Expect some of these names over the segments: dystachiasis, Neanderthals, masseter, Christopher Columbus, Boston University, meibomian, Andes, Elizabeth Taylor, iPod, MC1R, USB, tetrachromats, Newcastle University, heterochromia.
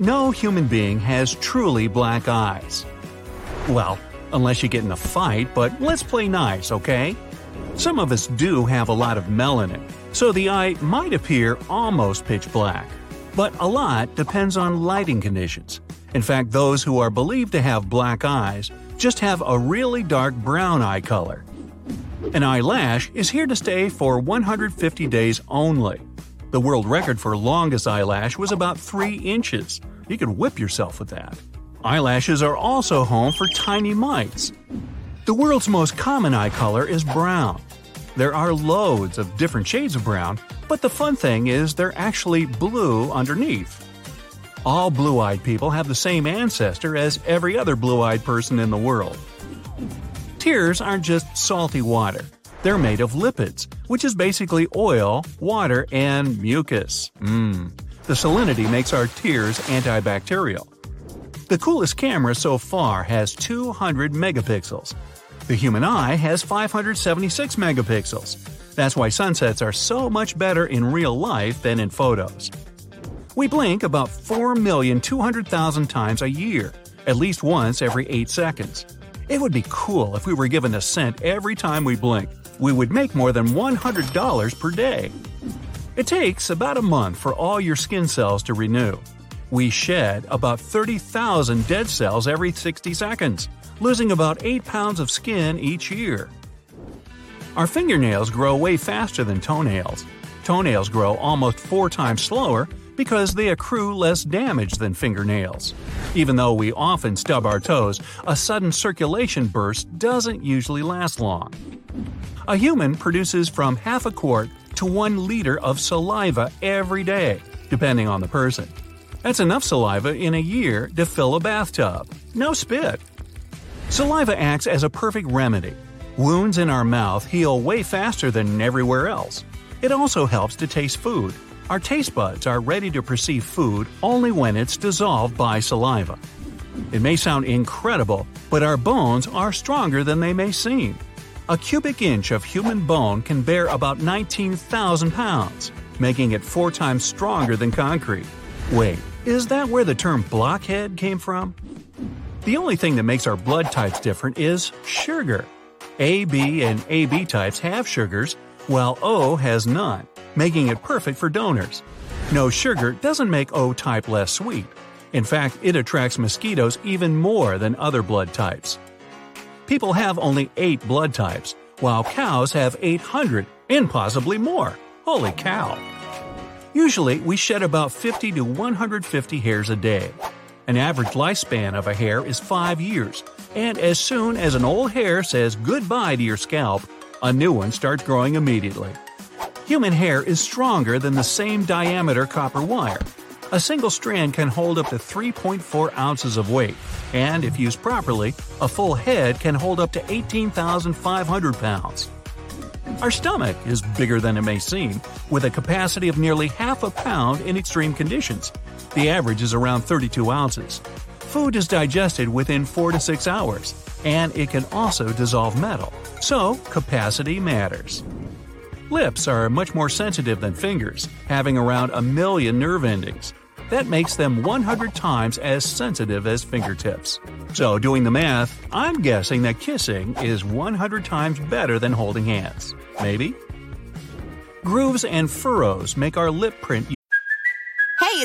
No human being has truly black eyes. Well, unless you get in a fight, but let's play nice, okay? Some of us do have a lot of melanin, so the eye might appear almost pitch black. But a lot depends on lighting conditions. In fact, those who are believed to have black eyes just have a really dark brown eye color. An eyelash is here to stay for 150 days only. The world record for longest eyelash was about 3 inches. You could whip yourself with that. Eyelashes are also home for tiny mites. The world's most common eye color is brown. There are loads of different shades of brown, but the fun thing is they're actually blue underneath. All blue-eyed people have the same ancestor as every other blue-eyed person in the world. Tears aren't just salty water. They're made of lipids, which is basically oil, water, and mucus. The salinity makes our tears antibacterial. The coolest camera so far has 200 megapixels. The human eye has 576 megapixels. That's why sunsets are so much better in real life than in photos. We blink about 4,200,000 times a year, at least once every 8 seconds. It would be cool if we were given a cent every time we blink. We would make more than $100 per day. It takes about a month for all your skin cells to renew. We shed about 30,000 dead cells every 60 seconds, losing about 8 pounds of skin each year. Our fingernails grow way faster than toenails. Toenails grow almost 4 times slower because they accrue less damage than fingernails. Even though we often stub our toes, a sudden circulation burst doesn't usually last long. A human produces from half a quart to 1 liter of saliva every day, depending on the person. That's enough saliva in a year to fill a bathtub. No spit. Saliva acts as a perfect remedy. Wounds in our mouth heal way faster than everywhere else. It also helps to taste food. Our taste buds are ready to perceive food only when it's dissolved by saliva. It may sound incredible, but our bones are stronger than they may seem. A cubic inch of human bone can bear about 19,000 pounds, making it 4 times stronger than concrete. Wait, is that where the term blockhead came from? The only thing that makes our blood types different is sugar. AB and AB types have sugars, while O has none, making it perfect for donors. No sugar doesn't make O type less sweet. In fact, it attracts mosquitoes even more than other blood types. People have only 8 blood types, while cows have 800 and possibly more. Holy cow! Usually, we shed about 50 to 150 hairs a day. An average lifespan of a hair is 5 years, and as soon as an old hair says goodbye to your scalp, a new one starts growing immediately. Human hair is stronger than the same diameter copper wire. A single strand can hold up to 3.4 ounces of weight, and if used properly, a full head can hold up to 18,500 pounds. Our stomach is bigger than it may seem, with a capacity of nearly half a pound in extreme conditions. The average is around 32 ounces. Food is digested within 4 to 6 hours, and it can also dissolve metal, so capacity matters. Lips are much more sensitive than fingers, having around 1 million nerve endings. That makes them 100 times as sensitive as fingertips. So doing the math, I'm guessing that kissing is 100 times better than holding hands. Maybe? Grooves and furrows make our lip print. Hey,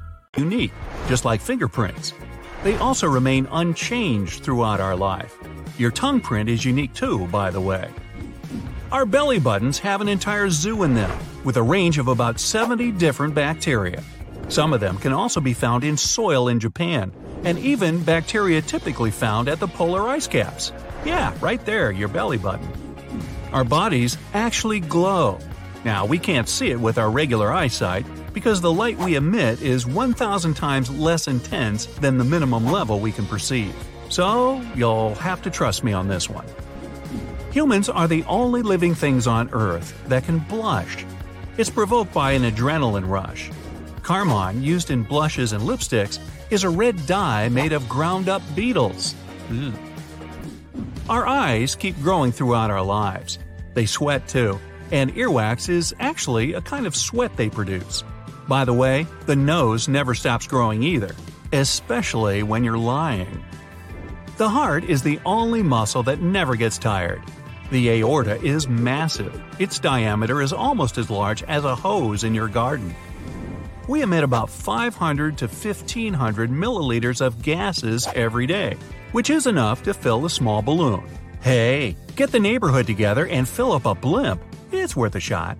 Unique, just like fingerprints. They also remain unchanged throughout our life. Your tongue print is unique too, by the way. Our belly buttons have an entire zoo in them, with a range of about 70 different bacteria. Some of them can also be found in soil in Japan, and even bacteria typically found at the polar ice caps. Yeah, right there, your belly button. Our bodies actually glow. Now, we can't see it with our regular eyesight, because the light we emit is 1,000 times less intense than the minimum level we can perceive. So, you'll have to trust me on this one. Humans are the only living things on Earth that can blush. It's provoked by an adrenaline rush. Carmine, used in blushes and lipsticks, is a red dye made of ground-up beetles. Ew. Our eyes keep growing throughout our lives. They sweat too, and earwax is actually a kind of sweat they produce. By the way, the nose never stops growing either, especially when you're lying. The heart is the only muscle that never gets tired. The aorta is massive. Its diameter is almost as large as a hose in your garden. We emit about 500 to 1,500 milliliters of gases every day, which is enough to fill a small balloon. Hey, get the neighborhood together and fill up a blimp. It's worth a shot.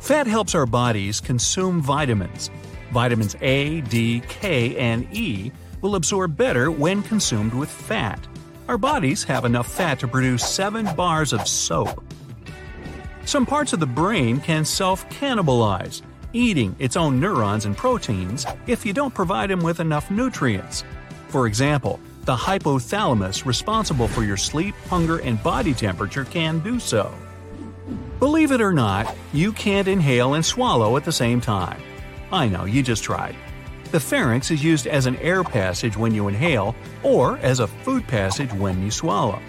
Fat helps our bodies consume vitamins. Vitamins A, D, K, and E will absorb better when consumed with fat. Our bodies have enough fat to produce 7 bars of soap. Some parts of the brain can self-cannibalize, eating its own neurons and proteins if you don't provide them with enough nutrients. For example, the hypothalamus responsible for your sleep, hunger, and body temperature can do so. Believe it or not, you can't inhale and swallow at the same time. I know, you just tried. The pharynx is used as an air passage when you inhale or as a food passage when you swallow.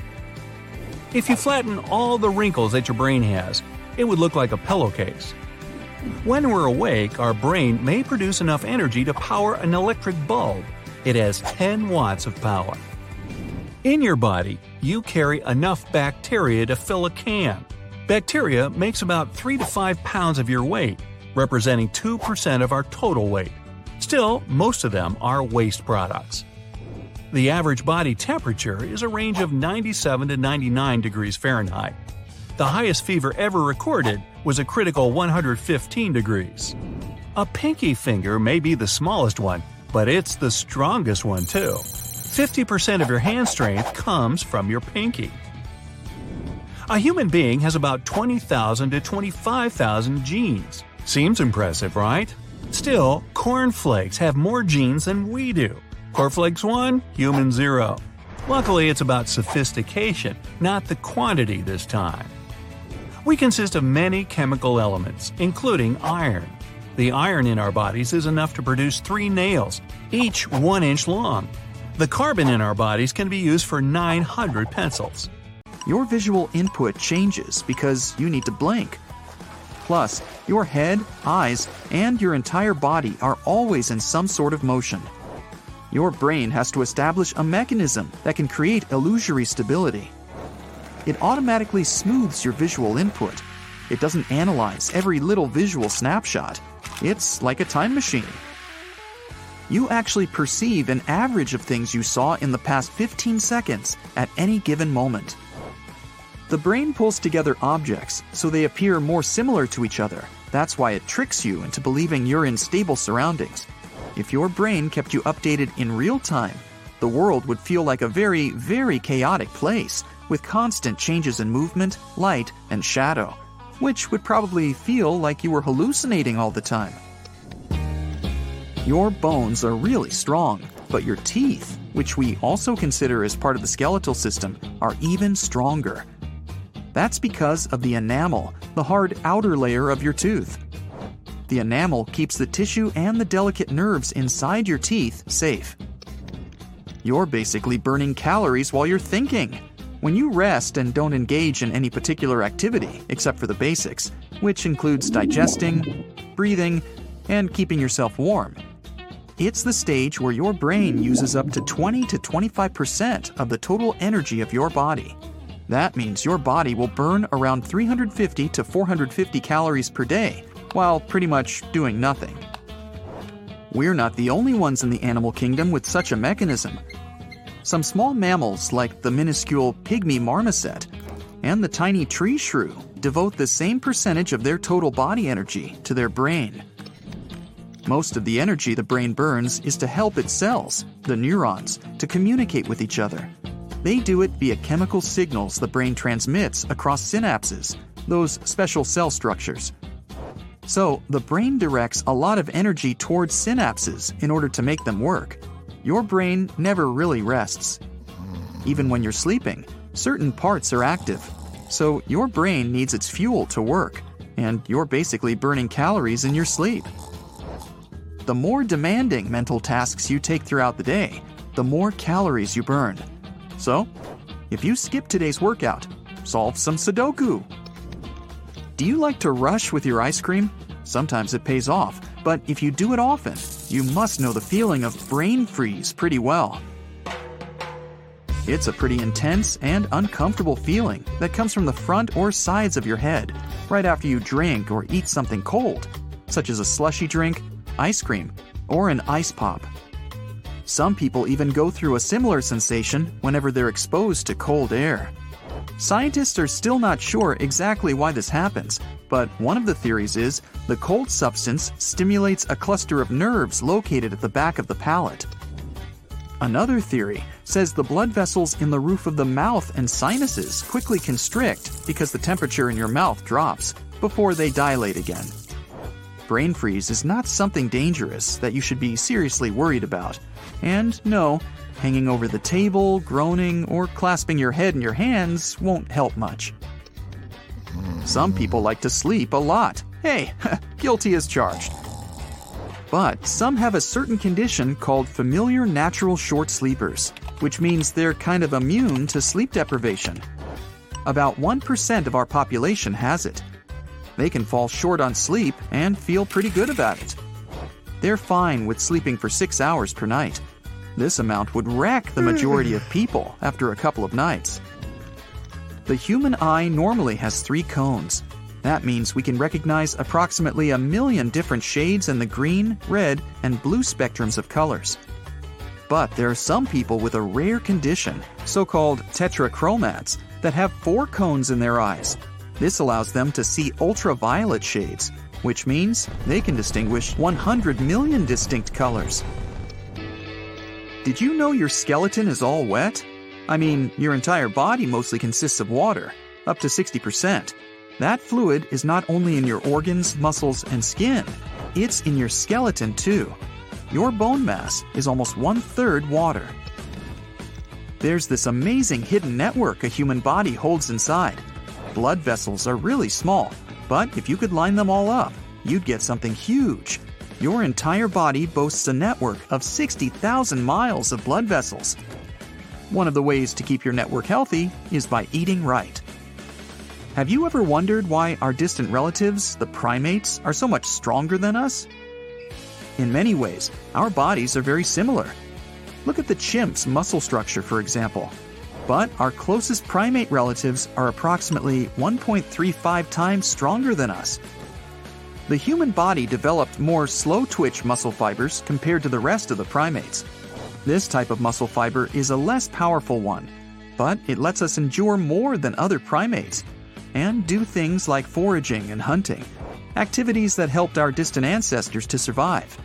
If you flatten all the wrinkles that your brain has, it would look like a pillowcase. When we're awake, our brain may produce enough energy to power an electric bulb. It has 10 watts of power. In your body, you carry enough bacteria to fill a can. Bacteria makes about 3 to 5 pounds of your weight, representing 2% of our total weight. Still, most of them are waste products. The average body temperature is a range of 97 to 99 degrees Fahrenheit. The highest fever ever recorded was a critical 115 degrees. A pinky finger may be the smallest one, but it's the strongest one too. 50% of your hand strength comes from your pinky. A human being has about 20,000 to 25,000 genes. Seems impressive, right? Still, cornflakes have more genes than we do. Cornflakes 1, human 0. Luckily, it's about sophistication, not the quantity this time. We consist of many chemical elements, including iron. The iron in our bodies is enough to produce 3 nails, each 1 inch long. The carbon in our bodies can be used for 900 pencils. Your visual input changes because you need to blink. Plus, your head, eyes, and your entire body are always in some sort of motion. Your brain has to establish a mechanism that can create illusory stability. It automatically smooths your visual input. It doesn't analyze every little visual snapshot. It's like a time machine. You actually perceive an average of things you saw in the past 15 seconds at any given moment. The brain pulls together objects so they appear more similar to each other. That's why it tricks you into believing you're in stable surroundings. If your brain kept you updated in real time, the world would feel like a very, very chaotic place, with constant changes in movement, light, and shadow, which would probably feel like you were hallucinating all the time. Your bones are really strong, but your teeth, which we also consider as part of the skeletal system, are even stronger. That's because of the enamel, the hard outer layer of your tooth. The enamel keeps the tissue and the delicate nerves inside your teeth safe. You're basically burning calories while you're thinking. When you rest and don't engage in any particular activity, except for the basics, which includes digesting, breathing, and keeping yourself warm, it's the stage where your brain uses up to 20 to 25% of the total energy of your body. That means your body will burn around 350 to 450 calories per day, while pretty much doing nothing. We're not the only ones in the animal kingdom with such a mechanism. Some small mammals, like the minuscule pygmy marmoset and the tiny tree shrew, devote the same percentage of their total body energy to their brain. Most of the energy the brain burns is to help its cells, the neurons, to communicate with each other. They do it via chemical signals the brain transmits across synapses, those special cell structures. So, the brain directs a lot of energy towards synapses in order to make them work. Your brain never really rests. Even when you're sleeping, certain parts are active. So, your brain needs its fuel to work, and you're basically burning calories in your sleep. The more demanding mental tasks you take throughout the day, the more calories you burn. So, if you skip today's workout, solve some Sudoku. Do you like to rush with your ice cream? Sometimes it pays off, but if you do it often, you must know the feeling of brain freeze pretty well. It's a pretty intense and uncomfortable feeling that comes from the front or sides of your head right after you drink or eat something cold, such as a slushy drink, ice cream, or an ice pop. Some people even go through a similar sensation whenever they're exposed to cold air. Scientists are still not sure exactly why this happens, but one of the theories is the cold substance stimulates a cluster of nerves located at the back of the palate. Another theory says the blood vessels in the roof of the mouth and sinuses quickly constrict because the temperature in your mouth drops before they dilate again. Brain freeze is not something dangerous that you should be seriously worried about. And no, hanging over the table, groaning, or clasping your head in your hands won't help much. Some people like to sleep a lot. Hey, guilty as charged. But some have a certain condition called familiar natural short sleepers, which means they're kind of immune to sleep deprivation. About 1% of our population has it. They can fall short on sleep and feel pretty good about it. They're fine with sleeping for 6 hours per night. This amount would wreck the majority of people after a couple of nights. The human eye normally has 3 cones. That means we can recognize approximately 1 million different shades in the green, red, and blue spectrums of colors. But there are some people with a rare condition, so-called tetrachromats, that have 4 cones in their eyes. This allows them to see ultraviolet shades, which means they can distinguish 100 million distinct colors. Did you know your skeleton is all wet? I mean, your entire body mostly consists of water, up to 60%. That fluid is not only in your organs, muscles, and skin, it's in your skeleton too. Your bone mass is almost 1/3 water. There's this amazing hidden network a human body holds inside. Blood vessels are really small, but if you could line them all up, you'd get something huge. Your entire body boasts a network of 60,000 miles of blood vessels. One of the ways to keep your network healthy is by eating right. Have you ever wondered why our distant relatives, the primates, are so much stronger than us? In many ways, our bodies are very similar. Look at the chimp's muscle structure, for example. But our closest primate relatives are approximately 1.35 times stronger than us. The human body developed more slow-twitch muscle fibers compared to the rest of the primates. This type of muscle fiber is a less powerful one, but it lets us endure more than other primates and do things like foraging and hunting, activities that helped our distant ancestors to survive.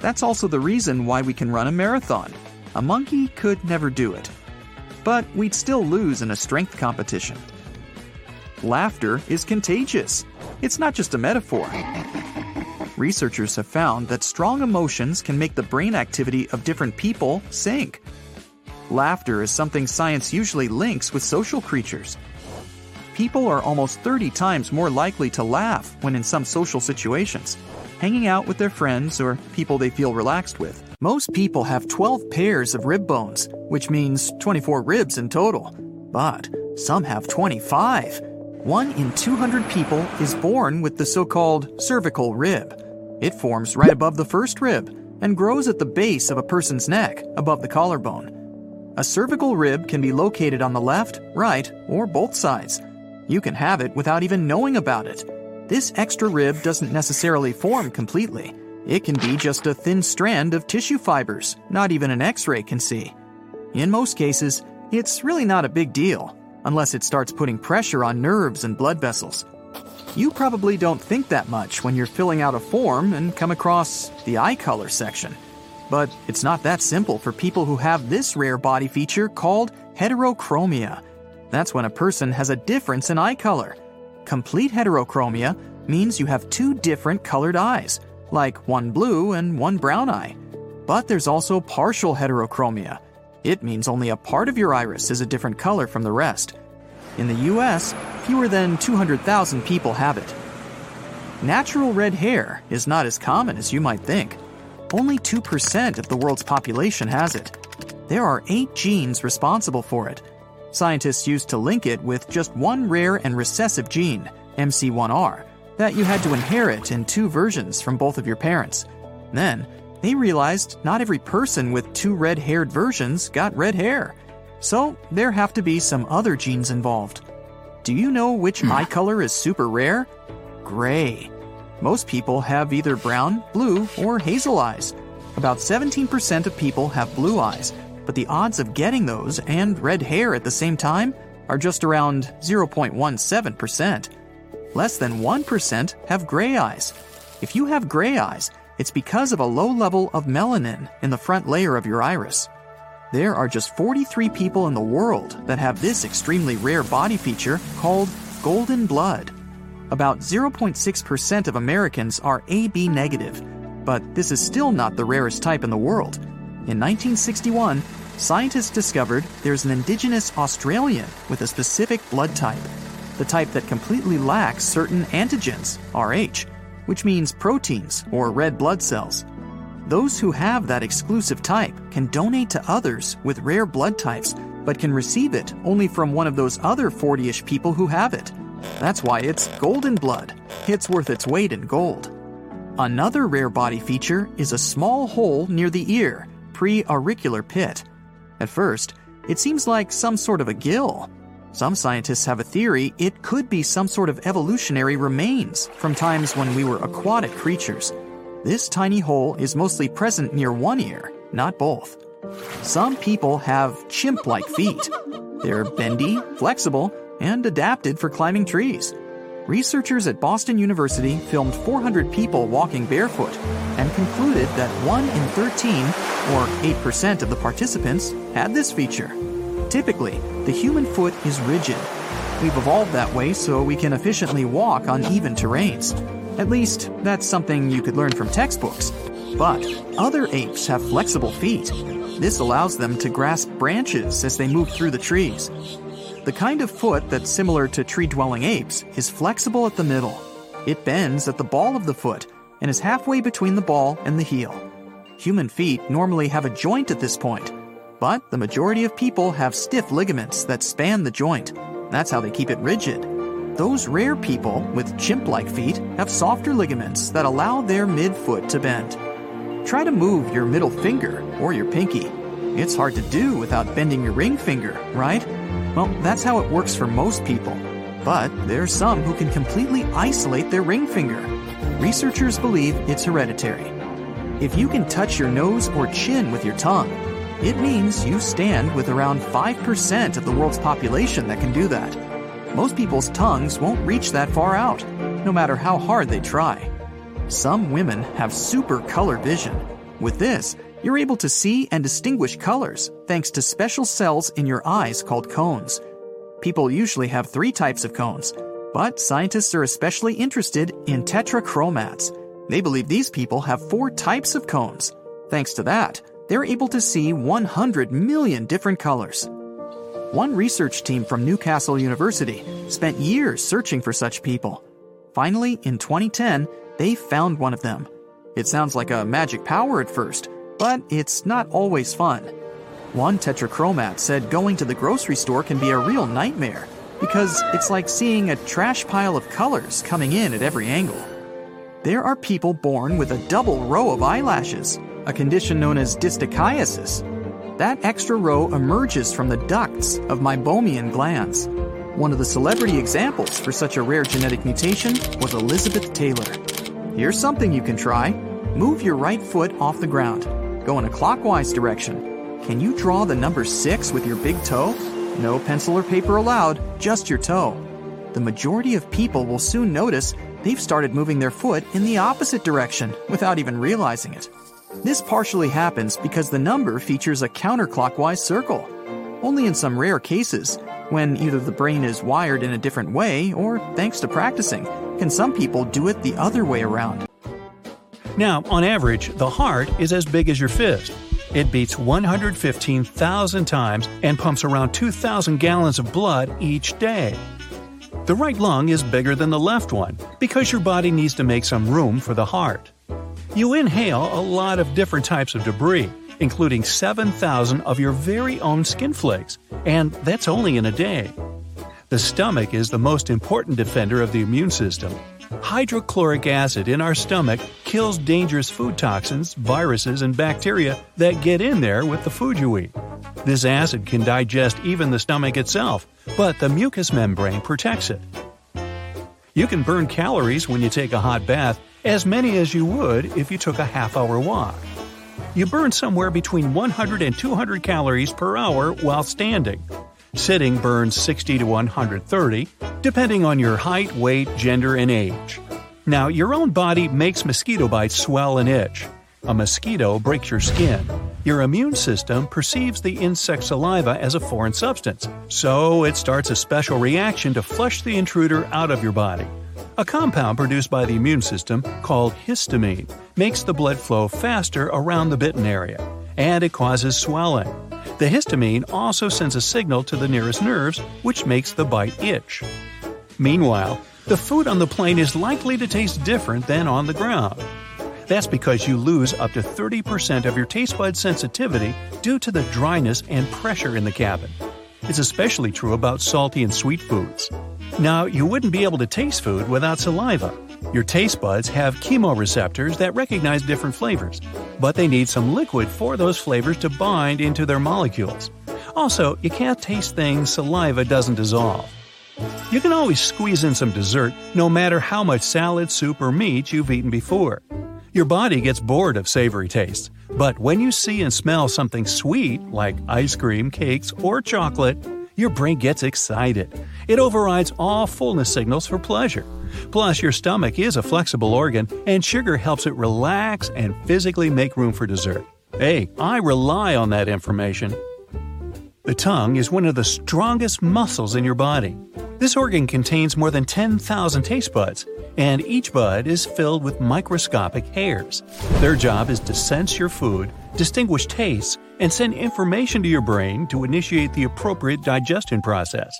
That's also the reason why we can run a marathon. A monkey could never do it. But we'd still lose in a strength competition. Laughter is contagious. It's not just a metaphor. Researchers have found that strong emotions can make the brain activity of different people sink. Laughter is something science usually links with social creatures. People are almost 30 times more likely to laugh when in some social situations, hanging out with their friends or people they feel relaxed with. Most people have 12 pairs of rib bones, which means 24 ribs in total. But some have 25. 1 in 200 people is born with the so-called cervical rib. It forms right above the first rib and grows at the base of a person's neck, above the collarbone. A cervical rib can be located on the left, right, or both sides. You can have it without even knowing about it. This extra rib doesn't necessarily form completely. It can be just a thin strand of tissue fibers, not even an X-ray can see. In most cases, it's really not a big deal, unless it starts putting pressure on nerves and blood vessels. You probably don't think that much when you're filling out a form and come across the eye color section. But it's not that simple for people who have this rare body feature called heterochromia. That's when a person has a difference in eye color. Complete heterochromia means you have two different colored eyes, like one blue and one brown eye. But there's also partial heterochromia. It means only a part of your iris is a different color from the rest. In the US, fewer than 200,000 people have it. Natural red hair is not as common as you might think. Only 2% of the world's population has it. There are 8 genes responsible for it. Scientists used to link it with just one rare and recessive gene, MC1R, that you had to inherit in 2 versions from both of your parents. Then, they realized not every person with 2 red-haired versions got red hair. So, there have to be some other genes involved. Do you know which eye color is super rare? Gray. Most people have either brown, blue, or hazel eyes. About 17% of people have blue eyes, but the odds of getting those and red hair at the same time are just around 0.17%. Less than 1% have gray eyes. If you have gray eyes, it's because of a low level of melanin in the front layer of your iris. There are just 43 people in the world that have this extremely rare body feature called golden blood. About 0.6% of Americans are AB negative, but this is still not the rarest type in the world. In 1961, scientists discovered there's an indigenous Australian with a specific blood type, the type that completely lacks certain antigens, Rh, which means proteins or red blood cells. Those who have that exclusive type can donate to others with rare blood types, but can receive it only from one of those other 40-ish people who have it. That's why it's golden blood. It's worth its weight in gold. Another rare body feature is a small hole near the ear, pre-auricular pit. At first, it seems like some sort of a gill. Some scientists have a theory it could be some sort of evolutionary remains from times when we were aquatic creatures. This tiny hole is mostly present near one ear, not both. Some people have chimp-like feet. They're bendy, flexible, and adapted for climbing trees. Researchers at Boston University filmed 400 people walking barefoot and concluded that 1 in 13, or 8% of the participants, had this feature. Typically, the human foot is rigid. We've evolved that way so we can efficiently walk on even terrains. At least, that's something you could learn from textbooks. But other apes have flexible feet. This allows them to grasp branches as they move through the trees. The kind of foot that's similar to tree-dwelling apes is flexible at the middle. It bends at the ball of the foot and is halfway between the ball and the heel. Human feet normally have a joint at this point, but the majority of people have stiff ligaments that span the joint. That's how they keep it rigid. Those rare people with chimp-like feet have softer ligaments that allow their midfoot to bend. Try to move your middle finger or your pinky. It's hard to do without bending your ring finger, right? Well, that's how it works for most people. But there's some who can completely isolate their ring finger. Researchers believe it's hereditary. If you can touch your nose or chin with your tongue, it means you stand with around 5% of the world's population that can do that. Most people's tongues won't reach that far out, no matter how hard they try. Some women have super color vision. With this, you're able to see and distinguish colors thanks to special cells in your eyes called cones. People usually have 3 types of cones, but scientists are especially interested in tetrachromats. They believe these people have 4 types of cones. Thanks to that, they're able to see 100 million different colors. One research team from Newcastle University spent years searching for such people. Finally, in 2010, they found one of them. It sounds like a magic power at first, but it's not always fun. One tetrachromat said going to the grocery store can be a real nightmare because it's like seeing a trash pile of colors coming in at every angle. There are people born with a double row of eyelashes, a condition known as dystachiasis. That extra row emerges from the ducts of meibomian glands. One of the celebrity examples for such a rare genetic mutation was Elizabeth Taylor. Here's something you can try. Move your right foot off the ground. Go in a clockwise direction. Can you draw the number 6 with your big toe? No pencil or paper allowed, just your toe. The majority of people will soon notice they've started moving their foot in the opposite direction without even realizing it. This partially happens because the number features a counterclockwise circle. only in some rare cases, when either the brain is wired in a different way or, thanks to practicing, can some people do it the other way around. Now, on average, the heart is as big as your fist. It beats 115,000 times and pumps around 2,000 gallons of blood each day. The right lung is bigger than the left one because your body needs to make some room for the heart. You inhale a lot of different types of debris, including 7,000 of your very own skin flakes, and that's only in a day. The stomach is the most important defender of the immune system. Hydrochloric acid in our stomach kills dangerous food toxins, viruses, and bacteria that get in there with the food you eat. This acid can digest even the stomach itself, but the mucous membrane protects it. You can burn calories when you take a hot bath, as many as you would if you took a half-hour walk. You burn somewhere between 100 and 200 calories per hour while standing. Sitting burns 60 to 130, depending on your height, weight, gender, and age. Now, your own body makes mosquito bites swell and itch. A mosquito breaks your skin. Your immune system perceives the insect saliva as a foreign substance, so it starts a special reaction to flush the intruder out of your body. A compound produced by the immune system, called histamine, makes the blood flow faster around the bitten area, and it causes swelling. The histamine also sends a signal to the nearest nerves, which makes the bite itch. Meanwhile, the food on the plane is likely to taste different than on the ground. That's because you lose up to 30% of your taste bud sensitivity due to the dryness and pressure in the cabin. It's especially true about salty and sweet foods. Now, you wouldn't be able to taste food without saliva. Your taste buds have chemoreceptors that recognize different flavors, but they need some liquid for those flavors to bind into their molecules. Also, you can't taste things saliva doesn't dissolve. You can always squeeze in some dessert, no matter how much salad, soup, or meat you've eaten before. Your body gets bored of savory tastes, but when you see and smell something sweet, like ice cream, cakes, or chocolate, your brain gets excited. It overrides all fullness signals for pleasure. Plus, your stomach is a flexible organ, and sugar helps it relax and physically make room for dessert. Hey, I rely on that information. The tongue is one of the strongest muscles in your body. This organ contains more than 10,000 taste buds, and each bud is filled with microscopic hairs. Their job is to sense your food, distinguish tastes, and send information to your brain to initiate the appropriate digestion process.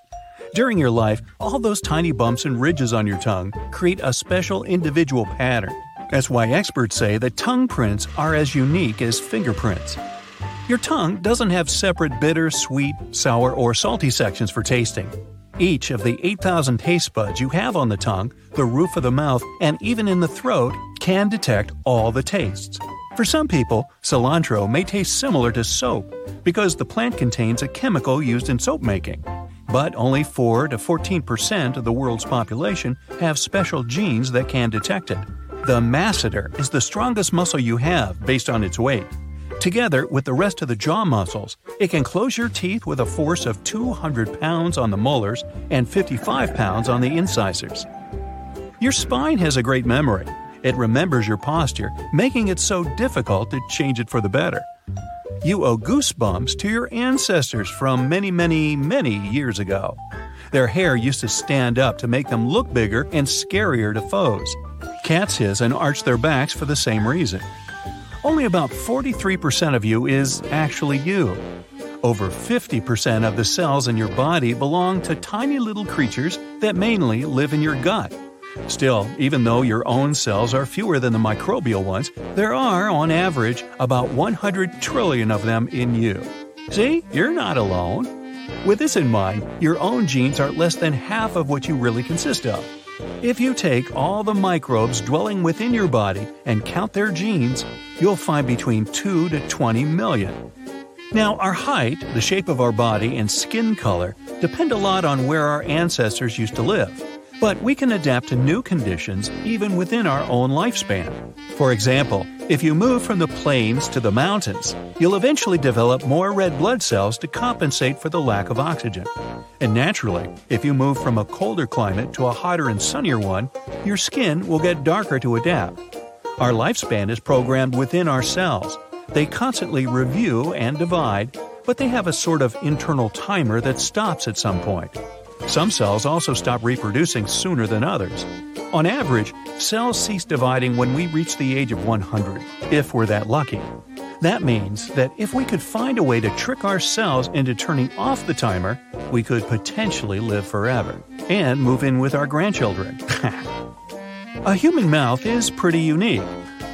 During your life, all those tiny bumps and ridges on your tongue create a special individual pattern. That's why experts say that tongue prints are as unique as fingerprints. Your tongue doesn't have separate bitter, sweet, sour, or salty sections for tasting. Each of the 8,000 taste buds you have on the tongue, the roof of the mouth, and even in the throat can detect all the tastes. For some people, cilantro may taste similar to soap because the plant contains a chemical used in soap making. But only 4 to 14% of the world's population have special genes that can detect it. The masseter is the strongest muscle you have based on its weight. Together with the rest of the jaw muscles, it can close your teeth with a force of 200 pounds on the molars and 55 pounds on the incisors. Your spine has a great memory. It remembers your posture, making it so difficult to change it for the better. You owe goosebumps to your ancestors from many, many, many years ago. Their hair used to stand up to make them look bigger and scarier to foes. Cats hiss and arch their backs for the same reason. Only about 43% of you is actually you. Over 50% of the cells in your body belong to tiny little creatures that mainly live in your gut. Still, even though your own cells are fewer than the microbial ones, there are, on average, about 100 trillion of them in you. See, you're not alone. With this in mind, your own genes are less than half of what you really consist of. If you take all the microbes dwelling within your body and count their genes, you'll find between 2 to 20 million. Now, our height, the shape of our body, and skin color depend a lot on where our ancestors used to live. But we can adapt to new conditions even within our own lifespan. For example, if you move from the plains to the mountains, you'll eventually develop more red blood cells to compensate for the lack of oxygen. And naturally, if you move from a colder climate to a hotter and sunnier one, your skin will get darker to adapt. Our lifespan is programmed within our cells. They constantly review and divide, but they have a sort of internal timer that stops at some point. Some cells also stop reproducing sooner than others. On average, cells cease dividing when we reach the age of 100, if we're that lucky. That means that if we could find a way to trick our cells into turning off the timer, we could potentially live forever and move in with our grandchildren. A human mouth is pretty unique.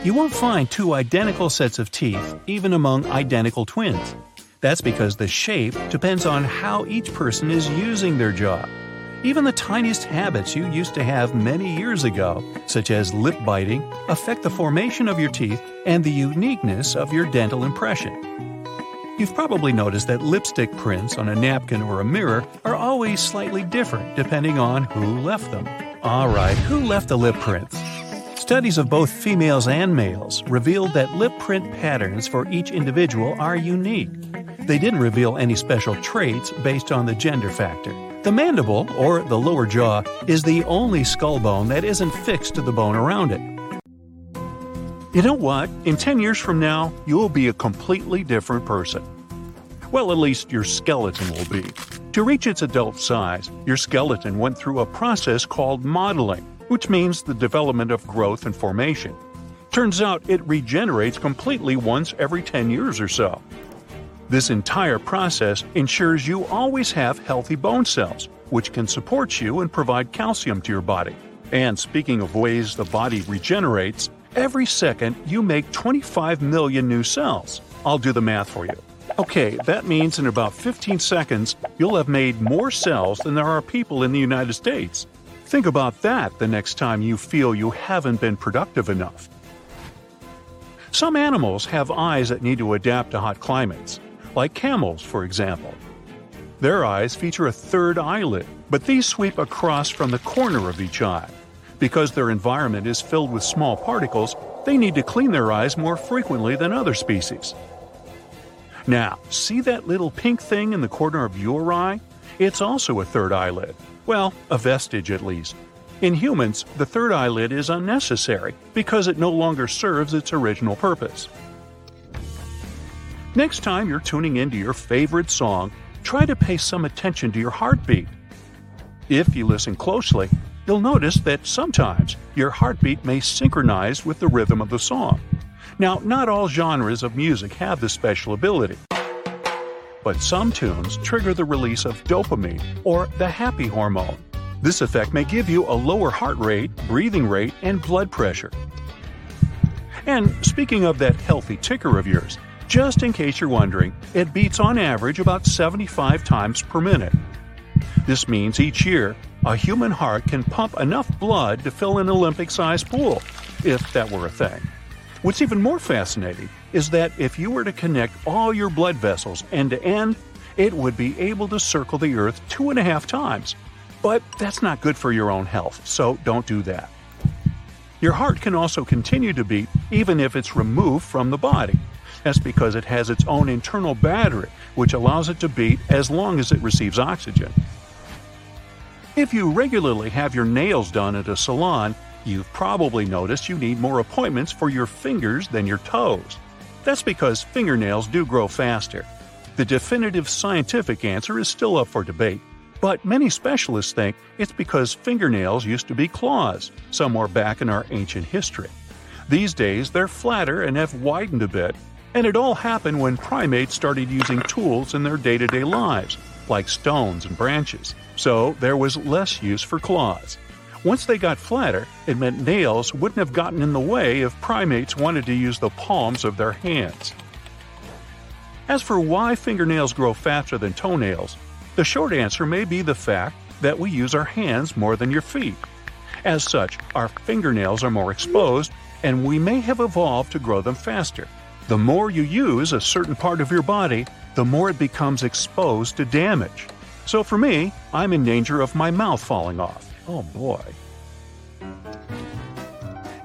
You won't find two identical sets of teeth, even among identical twins. That's because the shape depends on how each person is using their jaw. Even the tiniest habits you used to have many years ago, such as lip biting, affect the formation of your teeth and the uniqueness of your dental impression. You've probably noticed that lipstick prints on a napkin or a mirror are always slightly different depending on who left them. Alright, who left the lip prints? Studies of both females and males revealed that lip print patterns for each individual are unique. They didn't reveal any special traits based on the gender factor. The mandible, or the lower jaw, is the only skull bone that isn't fixed to the bone around it. You know what? In 10 years from now, you'll be a completely different person. Well, at least your skeleton will be. To reach its adult size, your skeleton went through a process called modeling, which means the development of growth and formation. Turns out it regenerates completely once every 10 years or so. This entire process ensures you always have healthy bone cells, which can support you and provide calcium to your body. And speaking of ways the body regenerates, every second you make 25 million new cells. I'll do the math for you. Okay, that means in about 15 seconds, you'll have made more cells than there are people in the United States. Think about that the next time you feel you haven't been productive enough. Some animals have eyes that need to adapt to hot climates, like camels, for example. Their eyes feature a third eyelid, but these sweep across from the corner of each eye. Because their environment is filled with small particles, they need to clean their eyes more frequently than other species. Now, see that little pink thing in the corner of your eye? It's also a third eyelid. Well, a vestige at least. In humans, the third eyelid is unnecessary because it no longer serves its original purpose. Next time you're tuning into your favorite song, try to pay some attention to your heartbeat. If you listen closely, you'll notice that sometimes your heartbeat may synchronize with the rhythm of the song. Now, not all genres of music have this special ability, but some tunes trigger the release of dopamine, or the happy hormone. This effect may give you a lower heart rate, breathing rate, and blood pressure. And speaking of that healthy ticker of yours, just in case you're wondering, it beats on average about 75 times per minute. This means each year, a human heart can pump enough blood to fill an Olympic-sized pool, if that were a thing. What's even more fascinating is that if you were to connect all your blood vessels end-to-end, it would be able to circle the Earth 2.5 times. But that's not good for your own health, so don't do that. Your heart can also continue to beat even if it's removed from the body. That's because it has its own internal battery, which allows it to beat as long as it receives oxygen. If you regularly have your nails done at a salon, you've probably noticed you need more appointments for your fingers than your toes. That's because fingernails do grow faster. The definitive scientific answer is still up for debate, but many specialists think it's because fingernails used to be claws, somewhere back in our ancient history. These days, they're flatter and have widened a bit. And it all happened when primates started using tools in their day-to-day lives, like stones and branches. So there was less use for claws. Once they got flatter, it meant nails wouldn't have gotten in the way if primates wanted to use the palms of their hands. As for why fingernails grow faster than toenails, the short answer may be the fact that we use our hands more than your feet. As such, our fingernails are more exposed, and we may have evolved to grow them faster. The more you use a certain part of your body, the more it becomes exposed to damage. So for me, I'm in danger of my mouth falling off. Oh boy.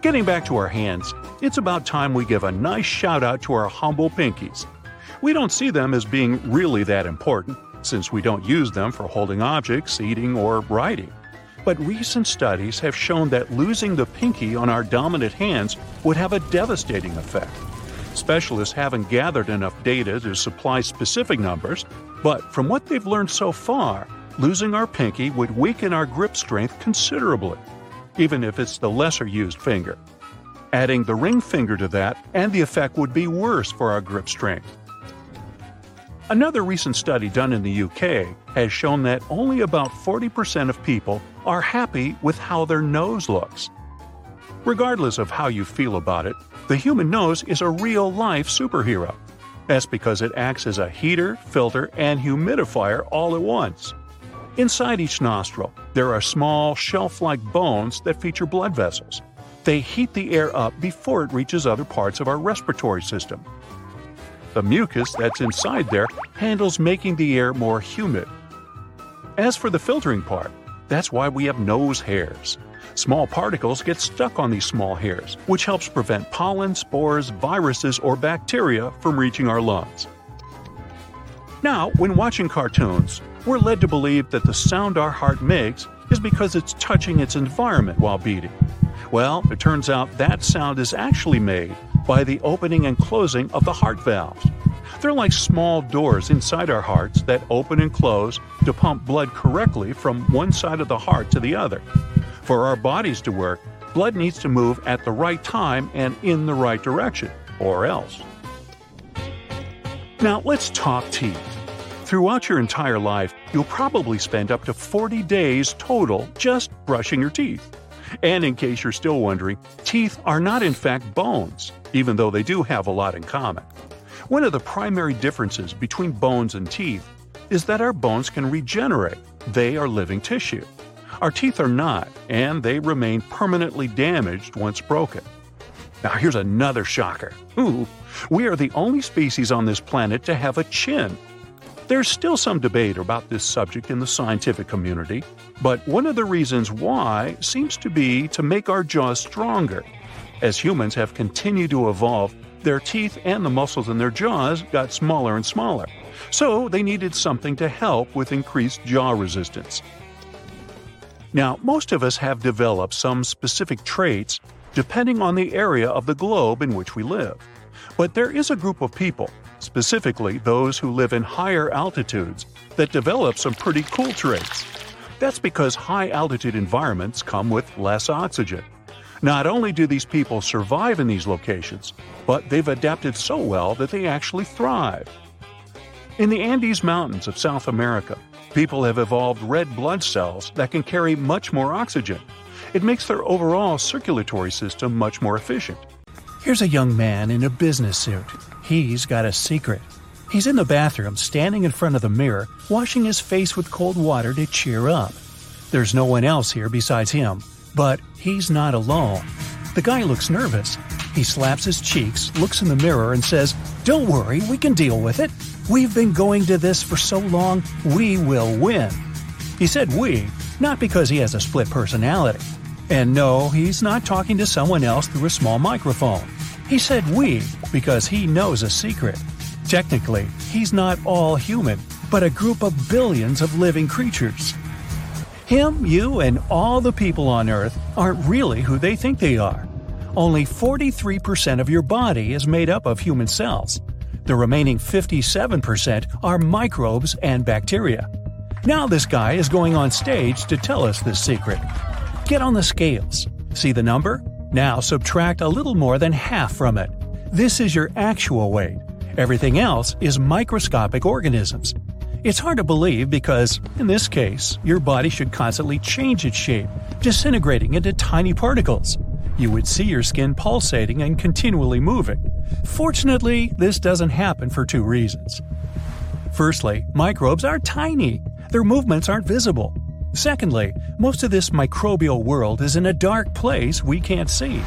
Getting back to our hands, it's about time we give a nice shout out to our humble pinkies. We don't see them as being really that important, since we don't use them for holding objects, eating, or writing. But recent studies have shown that losing the pinky on our dominant hands would have a devastating effect. Specialists haven't gathered enough data to supply specific numbers, but from what they've learned so far, losing our pinky would weaken our grip strength considerably, even if it's the lesser-used finger. Adding the ring finger to that, and the effect would be worse for our grip strength. Another recent study done in the UK has shown that only about 40% of people are happy with how their nose looks. Regardless of how you feel about it, the human nose is a real-life superhero. That's because it acts as a heater, filter, and humidifier all at once. Inside each nostril, there are small, shelf-like bones that feature blood vessels. They heat the air up before it reaches other parts of our respiratory system. The mucus that's inside there handles making the air more humid. As for the filtering part, that's why we have nose hairs. Small particles get stuck on these small hairs, which helps prevent pollen, spores, viruses, or bacteria from reaching our lungs. Now, when watching cartoons, we're led to believe that the sound our heart makes is because it's touching its environment while beating. Well, it turns out that sound is actually made by the opening and closing of the heart valves. They're like small doors inside our hearts that open and close to pump blood correctly from one side of the heart to the other. For our bodies to work, blood needs to move at the right time and in the right direction, or else. Now let's talk teeth. Throughout your entire life, you'll probably spend up to 40 days total just brushing your teeth. And in case you're still wondering, teeth are not in fact bones, even though they do have a lot in common. One of the primary differences between bones and teeth is that our bones can regenerate. They are living tissue. Our teeth are not, and they remain permanently damaged once broken. Now here's another shocker. We are the only species on this planet to have a chin. There's still some debate about this subject in the scientific community, but one of the reasons why seems to be to make our jaws stronger. As humans have continued to evolve, their teeth and the muscles in their jaws got smaller and smaller, so they needed something to help with increased jaw resistance. Now, most of us have developed some specific traits depending on the area of the globe in which we live. But there is a group of people, specifically those who live in higher altitudes, that develop some pretty cool traits. That's because high-altitude environments come with less oxygen. Not only do these people survive in these locations, but they've adapted so well that they actually thrive. In the Andes Mountains of South America, people have evolved red blood cells that can carry much more oxygen. It makes their overall circulatory system much more efficient. Here's a young man in a business suit. He's got a secret. He's in the bathroom, standing in front of the mirror, washing his face with cold water to cheer up. There's no one else here besides him, but he's not alone. The guy looks nervous. He slaps his cheeks, looks in the mirror, and says, "Don't worry, we can deal with it. We've been going to this for so long, we will win." He said we, not because he has a split personality. And no, he's not talking to someone else through a small microphone. He said we because he knows a secret. Technically, he's not all human, but a group of billions of living creatures. Him, you, and all the people on Earth aren't really who they think they are. Only 43% of your body is made up of human cells. The remaining 57% are microbes and bacteria. Now this guy is going on stage to tell us this secret. Get on the scales. See the number? Now subtract a little more than half from it. This is your actual weight. Everything else is microscopic organisms. It's hard to believe because, in this case, your body should constantly change its shape, disintegrating into tiny particles. You would see your skin pulsating and continually moving. Fortunately, this doesn't happen for two reasons. Firstly, microbes are tiny. Their movements aren't visible. Secondly, most of this microbial world is in a dark place we can't see.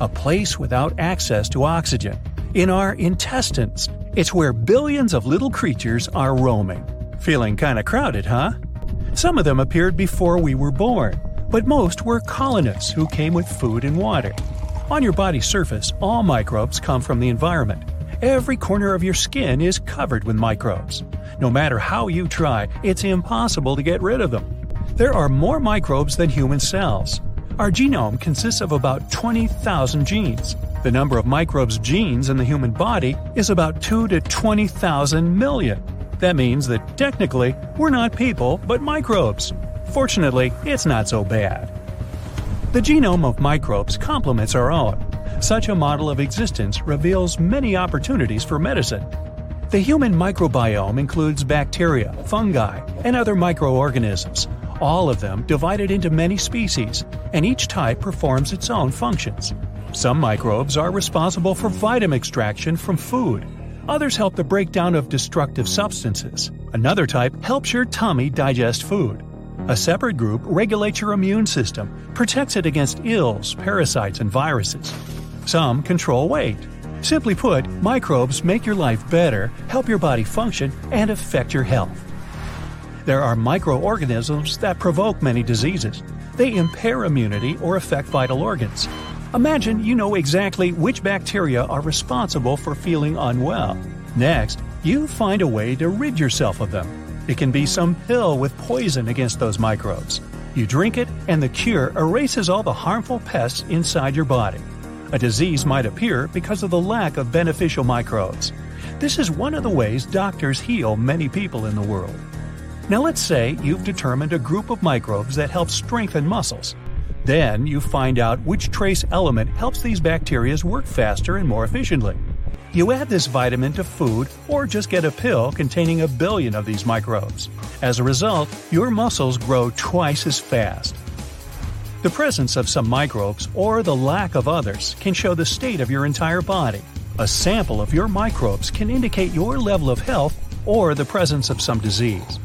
A place without access to oxygen. In our intestines. It's where billions of little creatures are roaming. Feeling kinda crowded, huh? Some of them appeared before we were born, but most were colonists who came with food and water. On your body's surface, all microbes come from the environment. Every corner of your skin is covered with microbes. No matter how you try, it's impossible to get rid of them. There are more microbes than human cells. Our genome consists of about 20,000 genes. The number of microbes' genes in the human body is about 2 to 20,000 million. That means that technically, we're not people, but microbes. Fortunately, it's not so bad. The genome of microbes complements our own. Such a model of existence reveals many opportunities for medicine. The human microbiome includes bacteria, fungi, and other microorganisms, all of them divided into many species, and each type performs its own functions. Some microbes are responsible for vitamin extraction from food. Others help the breakdown of destructive substances. Another type helps your tummy digest food. A separate group regulates your immune system, protects it against ills, parasites, and viruses. Some control weight. Simply put, microbes make your life better, help your body function, and affect your health. There are microorganisms that provoke many diseases. They impair immunity or affect vital organs. Imagine you know exactly which bacteria are responsible for feeling unwell. Next, you find a way to rid yourself of them. It can be some pill with poison against those microbes. You drink it, and the cure erases all the harmful pests inside your body. A disease might appear because of the lack of beneficial microbes. This is one of the ways doctors heal many people in the world. Now let's say you've determined a group of microbes that help strengthen muscles. Then you find out which trace element helps these bacteria work faster and more efficiently. You add this vitamin to food or just get a pill containing 1 billion of these microbes. As a result, your muscles grow twice as fast. The presence of some microbes or the lack of others can show the state of your entire body. A sample of your microbes can indicate your level of health or the presence of some disease.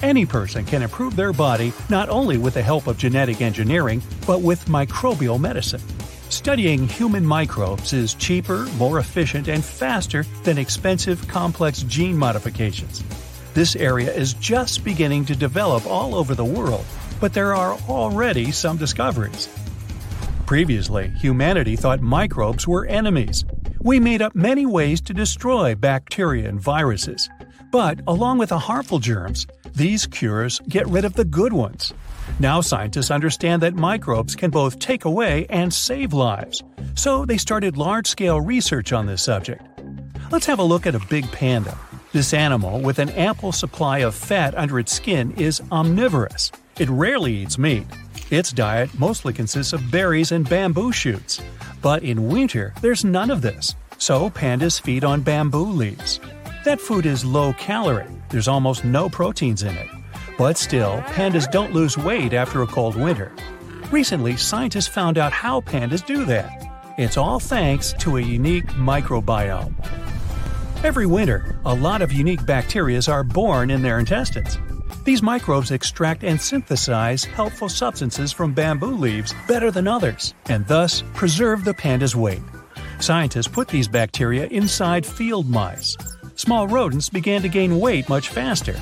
Any person can improve their body not only with the help of genetic engineering, but with microbial medicine. Studying human microbes is cheaper, more efficient, and faster than expensive, complex gene modifications. This area is just beginning to develop all over the world, but there are already some discoveries. Previously, humanity thought microbes were enemies. We made up many ways to destroy bacteria and viruses. But along with the harmful germs, these cures get rid of the good ones. Now scientists understand that microbes can both take away and save lives. So they started large-scale research on this subject. Let's have a look at a big panda. This animal, with an ample supply of fat under its skin, is omnivorous. It rarely eats meat. Its diet mostly consists of berries and bamboo shoots. But in winter, there's none of this, so pandas feed on bamboo leaves. That food is low-calorie. There's almost no proteins in it. But still, pandas don't lose weight after a cold winter. Recently, scientists found out how pandas do that. It's all thanks to a unique microbiome. Every winter, a lot of unique bacteria are born in their intestines. These microbes extract and synthesize helpful substances from bamboo leaves better than others, and thus preserve the panda's weight. Scientists put these bacteria inside field mice. Small rodents began to gain weight much faster.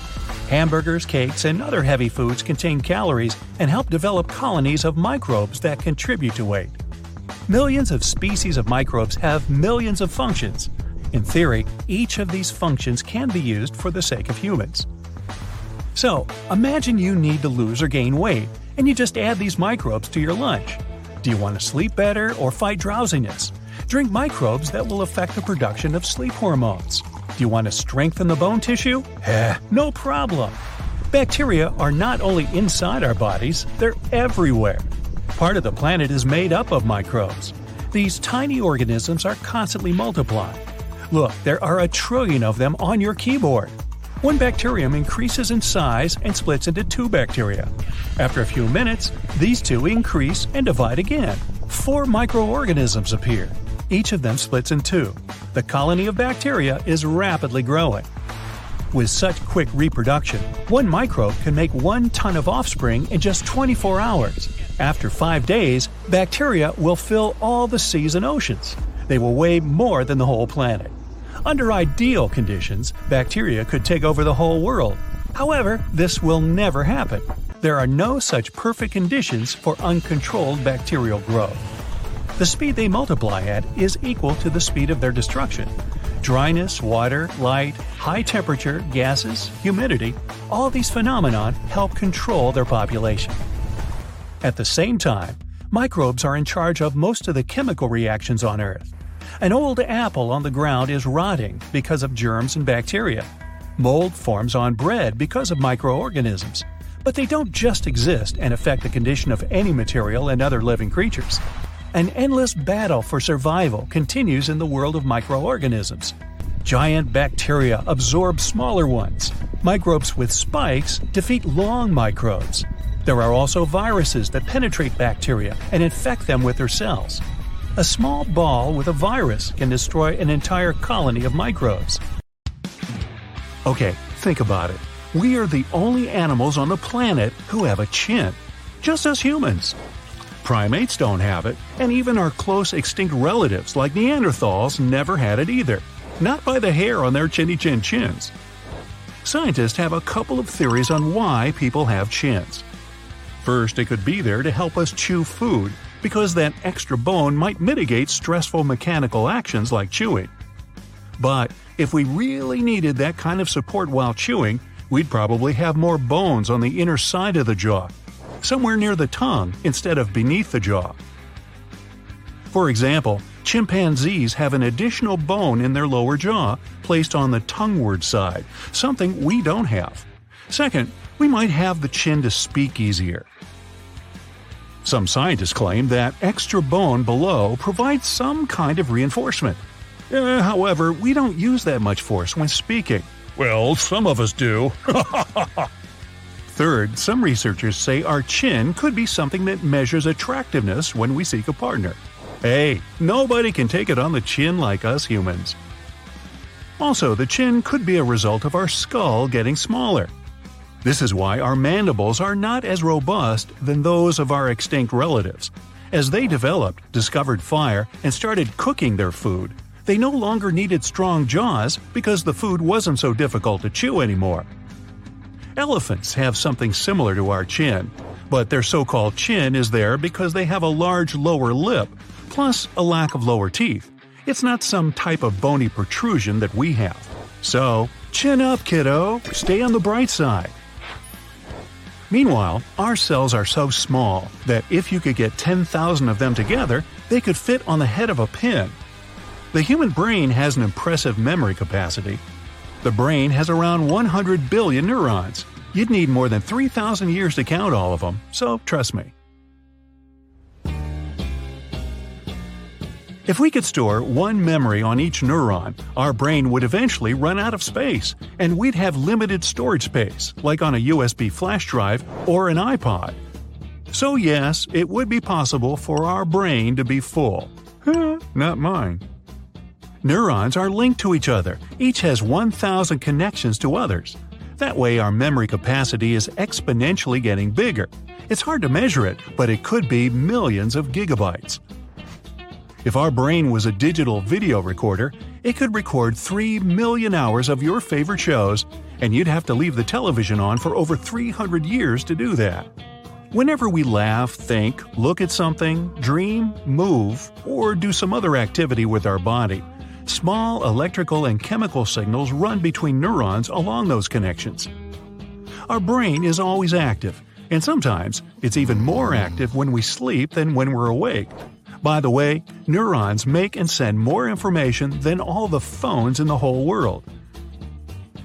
Hamburgers, cakes, and other heavy foods contain calories and help develop colonies of microbes that contribute to weight. Millions of species of microbes have millions of functions. In theory, each of these functions can be used for the sake of humans. So, imagine you need to lose or gain weight, and you just add these microbes to your lunch. Do you want to sleep better or fight drowsiness? Drink microbes that will affect the production of sleep hormones. Do you want to strengthen the bone tissue? No problem! Bacteria are not only inside our bodies, they're everywhere. Part of the planet is made up of microbes. These tiny organisms are constantly multiplying. Look, there are 1 trillion of them on your keyboard. One bacterium increases in size and splits into 2 bacteria. After a few minutes, these 2 increase and divide again. 4 microorganisms appear. Each of them splits in 2. The colony of bacteria is rapidly growing. With such quick reproduction, one microbe can make 1 ton of offspring in just 24 hours. After 5 days, bacteria will fill all the seas and oceans. They will weigh more than the whole planet. Under ideal conditions, bacteria could take over the whole world. However, this will never happen. There are no such perfect conditions for uncontrolled bacterial growth. The speed they multiply at is equal to the speed of their destruction. Dryness, water, light, high temperature, gases, humidity – all these phenomena help control their population. At the same time, microbes are in charge of most of the chemical reactions on Earth. An old apple on the ground is rotting because of germs and bacteria. Mold forms on bread because of microorganisms. But they don't just exist and affect the condition of any material and other living creatures. An endless battle for survival continues in the world of microorganisms. Giant bacteria absorb smaller ones. Microbes with spikes defeat long microbes. There are also viruses that penetrate bacteria and infect them with their cells. A small ball with a virus can destroy an entire colony of microbes. Okay, think about it. We are the only animals on the planet who have a chin, just as humans. Primates don't have it, and even our close extinct relatives like Neanderthals never had it either. Not by the hair on their chinny-chin-chins. Scientists have a couple of theories on why people have chins. First, it could be there to help us chew food, because that extra bone might mitigate stressful mechanical actions like chewing. But if we really needed that kind of support while chewing, we'd probably have more bones on the inner side of the jaw, somewhere near the tongue instead of beneath the jaw. For example, chimpanzees have an additional bone in their lower jaw placed on the tongueward side, something we don't have. Second, we might have the chin to speak easier. Some scientists claim that extra bone below provides some kind of reinforcement. However, we don't use that much force when speaking. Well, some of us do. Third, some researchers say our chin could be something that measures attractiveness when we seek a partner. Hey, nobody can take it on the chin like us humans. Also, the chin could be a result of our skull getting smaller. This is why our mandibles are not as robust than those of our extinct relatives. As they developed, discovered fire, and started cooking their food, they no longer needed strong jaws because the food wasn't so difficult to chew anymore. Elephants have something similar to our chin, but their so-called chin is there because they have a large lower lip, plus a lack of lower teeth. It's not some type of bony protrusion that we have. So, chin up, kiddo! Stay on the bright side! Meanwhile, our cells are so small that if you could get 10,000 of them together, they could fit on the head of a pin. The human brain has an impressive memory capacity. The brain has around 100 billion neurons. You'd need more than 3,000 years to count all of them, so trust me. If we could store one memory on each neuron, our brain would eventually run out of space, and we'd have limited storage space, like on a USB flash drive or an iPod. So yes, it would be possible for our brain to be full. Not mine. Neurons are linked to each other. Each has 1,000 connections to others. That way our memory capacity is exponentially getting bigger. It's hard to measure it, but it could be millions of gigabytes. If our brain was a digital video recorder, it could record 3 million hours of your favorite shows, and you'd have to leave the television on for over 300 years to do that. Whenever we laugh, think, look at something, dream, move, or do some other activity with our body, small electrical and chemical signals run between neurons along those connections. Our brain is always active, and sometimes it's even more active when we sleep than when we're awake. By the way, neurons make and send more information than all the phones in the whole world.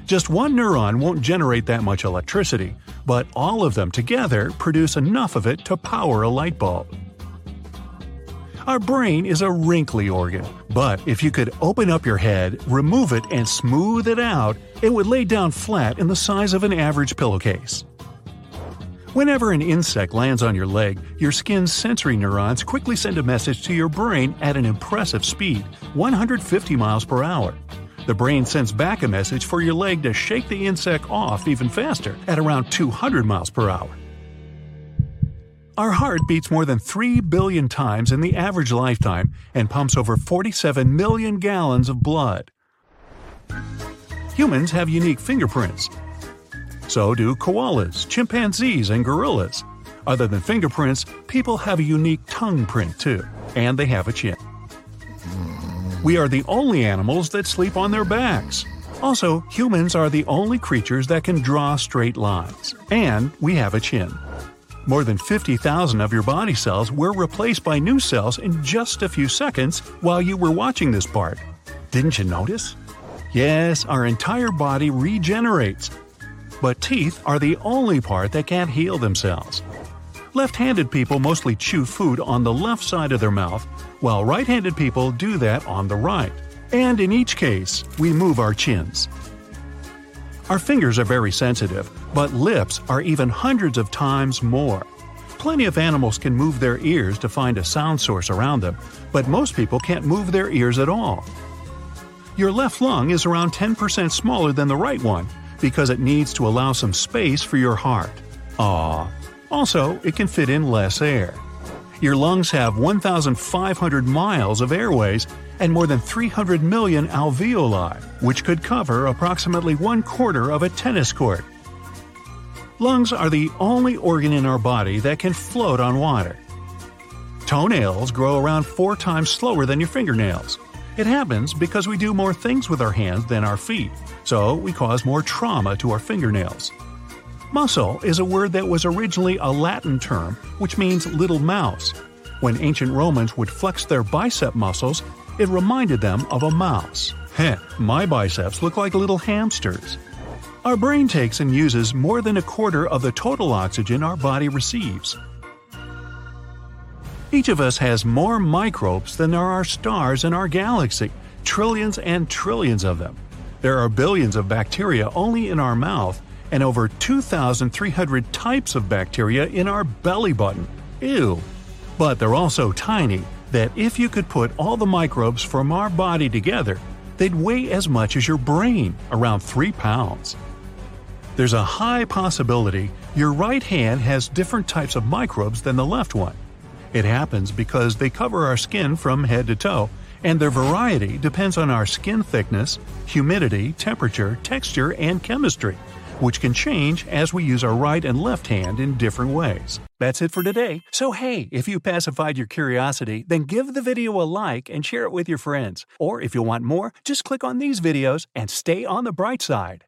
Just one neuron won't generate that much electricity, but all of them together produce enough of it to power a light bulb. Our brain is a wrinkly organ, but if you could open up your head, remove it, and smooth it out, it would lay down flat in the size of an average pillowcase. Whenever an insect lands on your leg, your skin's sensory neurons quickly send a message to your brain at an impressive speed, 150 miles per hour. The brain sends back a message for your leg to shake the insect off even faster, at around 200 miles per hour. Our heart beats more than 3 billion times in the average lifetime and pumps over 47 million gallons of blood. Humans have unique fingerprints. So do koalas, chimpanzees, and gorillas. Other than fingerprints, people have a unique tongue print too, and they have a chin. We are the only animals that sleep on their backs. Also, humans are the only creatures that can draw straight lines, and we have a chin. More than 50,000 of your body cells were replaced by new cells in just a few seconds while you were watching this part. Didn't you notice? Yes, our entire body regenerates. But teeth are the only part that can't heal themselves. Left-handed people mostly chew food on the left side of their mouth, while right-handed people do that on the right. And in each case, we move our chins. Our fingers are very sensitive, but lips are even hundreds of times more. Plenty of animals can move their ears to find a sound source around them, but most people can't move their ears at all. Your left lung is around 10% smaller than the right one because it needs to allow some space for your heart. Aww. Also, it can fit in less air. Your lungs have 1,500 miles of airways and more than 300 million alveoli, which could cover approximately 1/4 of a tennis court. Lungs are the only organ in our body that can float on water. Toenails grow around 4 times slower than your fingernails. It happens because we do more things with our hands than our feet, so we cause more trauma to our fingernails. Muscle is a word that was originally a Latin term, which means little mouse. When ancient Romans would flex their bicep muscles, it reminded them of a mouse. Heh, my biceps look like little hamsters. Our brain takes and uses more than 1/4 of the total oxygen our body receives. Each of us has more microbes than there are stars in our galaxy, trillions and trillions of them. There are billions of bacteria only in our mouth and over 2,300 types of bacteria in our belly button. Ew! But they're all so tiny that if you could put all the microbes from our body together, they'd weigh as much as your brain, around 3 pounds. There's a high possibility your right hand has different types of microbes than the left one. It happens because they cover our skin from head to toe, and their variety depends on our skin thickness, humidity, temperature, texture, and chemistry, which can change as we use our right and left hand in different ways. That's it for today. So hey, if you pacified your curiosity, then give the video a like and share it with your friends. Or if you want more, just click on these videos and stay on the bright side.